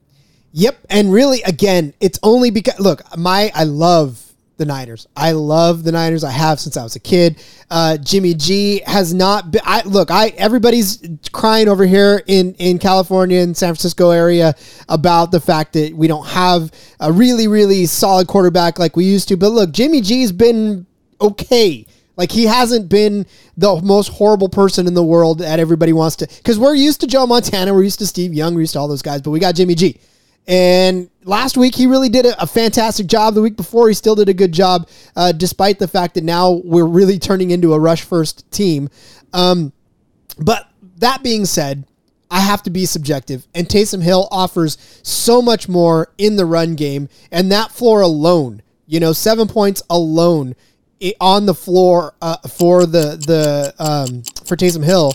Yep, and really, again, it's only because I love the Niners. I love the Niners. I have since I was a kid. Jimmy G has not been. Everybody's crying over here in California and San Francisco area about the fact that we don't have a really, really solid quarterback like we used to. But look, Jimmy G's been okay. Like, he hasn't been the most horrible person in the world that everybody wants to. Because we're used to Joe Montana. We're used to Steve Young. We're used to all those guys. But we got Jimmy G. And last week, he really did a fantastic job. The week before, he still did a good job, despite the fact that now we're really turning into a rush-first team. But that being said, I have to be subjective. And Taysom Hill offers so much more in the run game. And that floor alone, 7 points alone on the floor for Taysom Hill,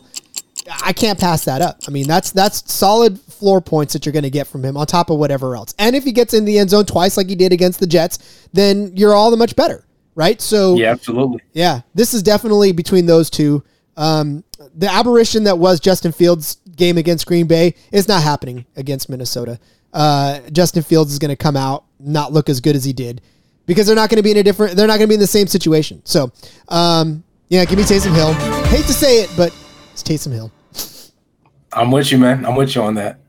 I can't pass that up. I mean, that's solid floor points that you're going to get from him on top of whatever else. And if he gets in the end zone twice like he did against the Jets, then you're all the much better. right? So yeah, absolutely. Yeah, this is definitely between those two. The aberration that was Justin Fields' game against Green Bay is not happening against Minnesota. Justin Fields is going to come out, not look as good as he did, because they're not going to be in a different. They're not going to be in the same situation. So, yeah, give me Taysom Hill. Hate to say it, but it's Taysom Hill. I'm with you, man. I'm with you on that.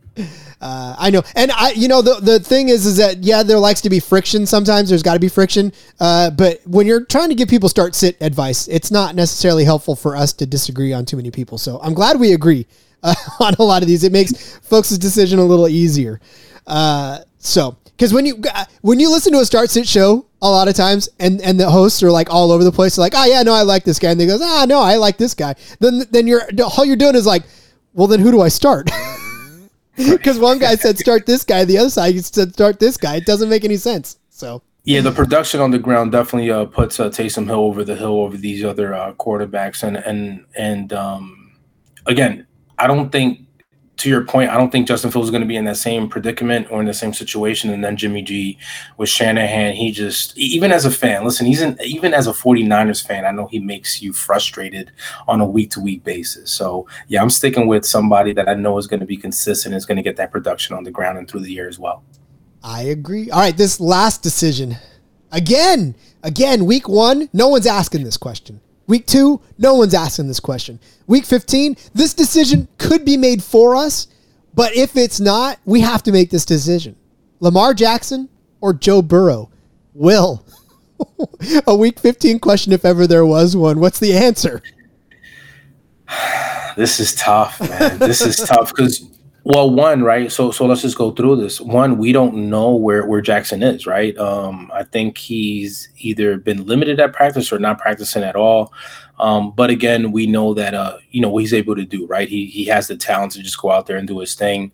I know. And the thing is that, yeah, there likes to be friction. Sometimes there's got to be friction. But when you're trying to give people start sit advice, it's not necessarily helpful for us to disagree on too many people. So I'm glad we agree on a lot of these. It makes folks' decision a little easier. So, cause when you listen to a start sit show a lot of times and the hosts are like all over the place, they're like, oh yeah, no, I like this guy. And they goes, ah, no, I like this guy. Then all you're doing is like, well, then who do I start? Because one guy said start this guy, the other side said start this guy. It doesn't make any sense. So yeah, the production on the ground definitely puts Taysom Hill over the hill over these other quarterbacks. And again, I don't think, to your point, I don't think Justin Fields is going to be in that same predicament or in the same situation. And then Jimmy G with Shanahan, he just, even as a fan, listen, even as a 49ers fan, I know he makes you frustrated on a week-to-week basis. So, yeah, I'm sticking with somebody that I know is going to be consistent and is going to get that production on the ground and through the year as well. I agree. All right, this last decision. Again, week one, no one's asking this question. Week 2, no one's asking this question. Week 15, this decision could be made for us, but if it's not, we have to make this decision. Lamar Jackson or Joe Burrow? Will. A week 15 question, if ever there was one. What's the answer? This is tough, man. This is tough because... Well, one, right? So let's just go through this. One, we don't know where Jackson is, right? I think he's either been limited at practice or not practicing at all. But again, we know that what he's able to do, right? He has the talent to just go out there and do his thing.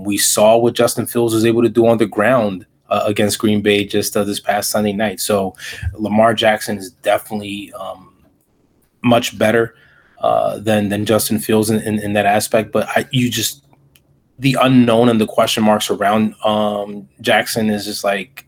We saw what Justin Fields was able to do on the ground against Green Bay just this past Sunday night. So Lamar Jackson is definitely much better than Justin Fields in that aspect. But the unknown and the question marks around Jackson is just like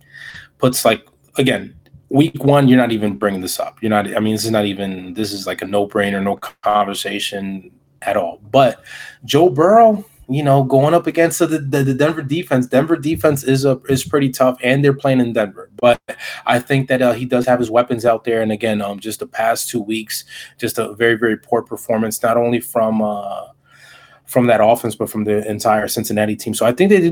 puts like, again, week one, you're not even bringing this up. This is like a no brainer, no conversation at all. But Joe Burrow, going up against the Denver defense. Denver defense is pretty tough, and they're playing in Denver. But I think that he does have his weapons out there. And again, just the past 2 weeks, just a very, very poor performance, not only from that offense, but from the entire Cincinnati team. So I think they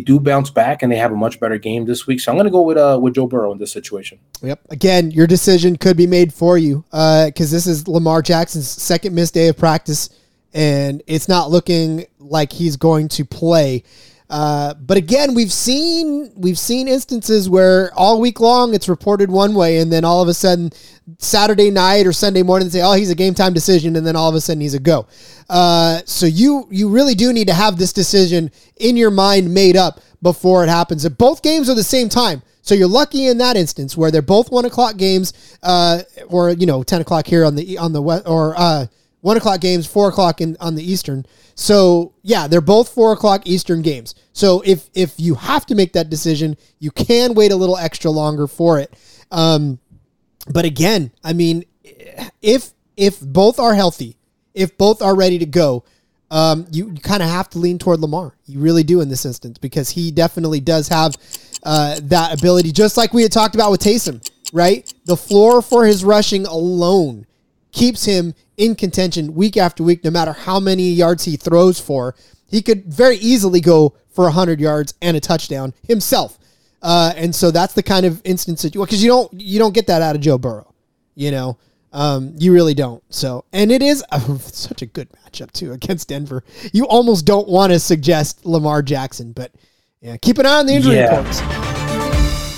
do bounce back, and they have a much better game this week. So I'm going to go with Joe Burrow in this situation. Yep. Again, your decision could be made for you because this is Lamar Jackson's second missed day of practice, and it's not looking like he's going to play. But again, we've seen instances where all week long it's reported one way, and then all of a sudden Saturday night or Sunday morning they say, "Oh, he's a game time decision," and then all of a sudden he's a go. So you really do need to have this decision in your mind made up before it happens. If both games are the same time, so you're lucky in that instance where they're both 1 o'clock games, or 10 o'clock here on the west, or 1 o'clock games, 4 o'clock on the Eastern. So yeah, they're both 4 o'clock Eastern games. So if you have to make that decision, you can wait a little extra longer for it. But again, I mean, if both are healthy, if both are ready to go, you kind of have to lean toward Lamar. You really do in this instance, because he definitely does have that ability, just like we had talked about with Taysom, right? The floor for his rushing alone keeps him in contention week after week, no matter how many yards he throws for. He could very easily go for 100 yards and a touchdown himself. And so that's the kind of instance that because you don't get that out of Joe Burrow, you really don't. So, and it is such a good matchup too against Denver. You almost don't want to suggest Lamar Jackson, but yeah, keep an eye on the injury reports.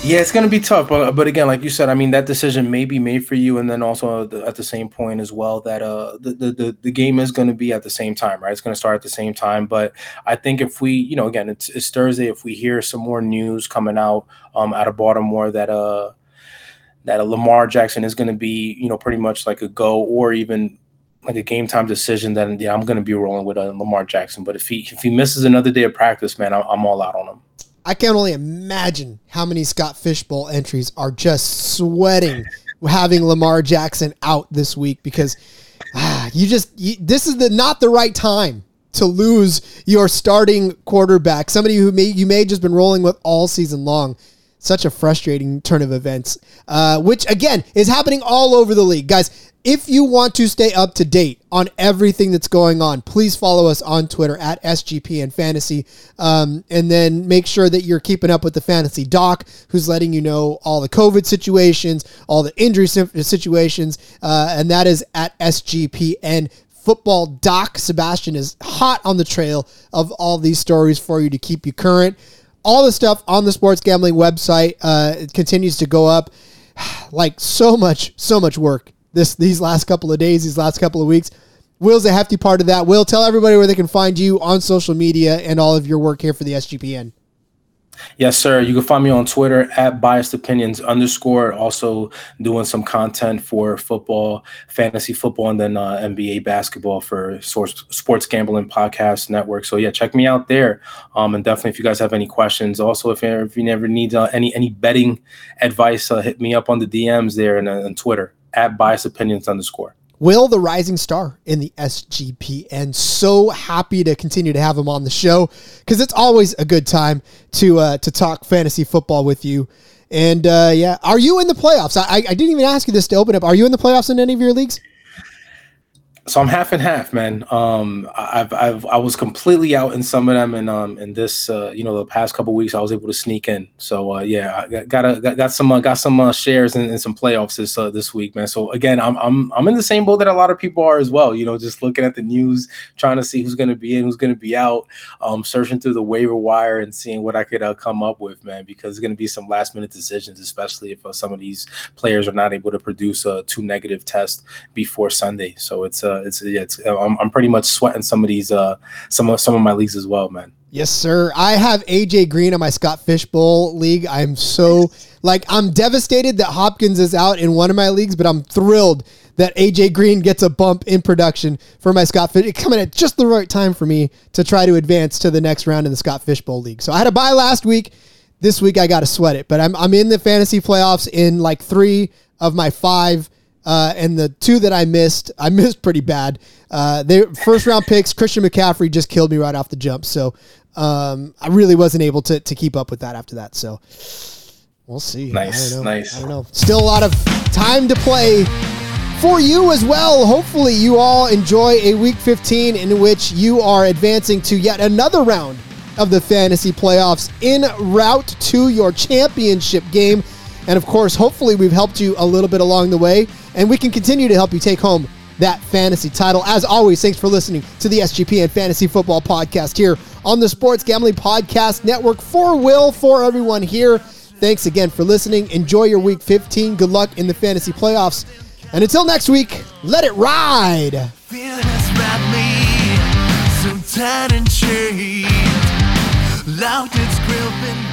Yeah, it's going to be tough, but again, like you said, I mean, that decision may be made for you, and then also at the same point as well that the game is going to be at the same time, right? It's going to start at the same time, but I think if we, again, it's Thursday, if we hear some more news coming out of Baltimore that Lamar Jackson is going to be, pretty much like a go or even like a game time decision, then yeah, I'm going to be rolling with Lamar Jackson. But if he misses another day of practice, man, I'm all out on him. I can only imagine how many Scott Fishbowl entries are just sweating having Lamar Jackson out this week, because this is not the right time to lose your starting quarterback, somebody who you may have just been rolling with all season long. Such a frustrating turn of events, which, again, is happening all over the league. Guys, if you want to stay up to date on everything that's going on, please follow us on Twitter at SGPN Fantasy, and then make sure that you're keeping up with the Fantasy Doc, who's letting you know all the COVID situations, all the injury situations, and that is at SGPN Football Doc. Sebastian is hot on the trail of all these stories for you to keep you current. All the stuff on the sports gambling website it continues to go up. Like so much work these last couple of days, these last couple of weeks. Will's a hefty part of that. Will, tell everybody where they can find you on social media and all of your work here for the SGPN. Yes, sir. You can find me on Twitter at biasedopinions_, also doing some content for football, fantasy football, and then NBA basketball for Sports Gambling Podcast Network. So, yeah, check me out there. And definitely if you guys have any questions. Also, if you never need any betting advice, hit me up on the DMs there and on Twitter at biasedopinions_. Will, the rising star in the SGPN. So happy to continue to have him on the show, because it's always a good time to talk fantasy football with you. And, yeah, are you in the playoffs? I didn't even ask you this to open up. Are you in the playoffs in any of your leagues? So I'm half and half, man. I was completely out in some of them, and in this, the past couple of weeks, I was able to sneak in. So yeah, I got some shares in some playoffs this week, man. So again, I'm in the same boat that a lot of people are as well. You know, just looking at the news, trying to see who's going to be in, who's going to be out, searching through the waiver wire and seeing what I could come up with, man. Because it's going to be some last minute decisions, especially if some of these players are not able to produce two negative tests before Sunday. So I'm pretty much sweating some of these some of my leagues as well, man. Yes, sir. I have A.J. Green on my Scott Fishbowl league. I'm so I'm devastated that Hopkins is out in one of my leagues, but I'm thrilled that A.J. Green gets a bump in production for my Scott Fishbowl. Coming at just the right time for me to try to advance to the next round in the Scott Fishbowl league. So I had a bye last week. This week I got to sweat it, but I'm in the fantasy playoffs in like 3 of my 5. And the 2 that I missed pretty bad. They first round picks. Christian McCaffrey just killed me right off the jump. So I really wasn't able to keep up with that after that. So we'll see. Nice. I don't know. Still a lot of time to play for you as well. Hopefully you all enjoy a week 15 in which you are advancing to yet another round of the fantasy playoffs en route to your championship game. And, of course, hopefully we've helped you a little bit along the way, and we can continue to help you take home that fantasy title. As always, thanks for listening to the SGPN Fantasy Football Podcast here on the Sports Gambling Podcast Network. For Will, for everyone here, thanks again for listening. Enjoy your Week 15. Good luck in the fantasy playoffs. And until next week, let it ride. Fear has wrapped me so tight and chained, loud it's gripping.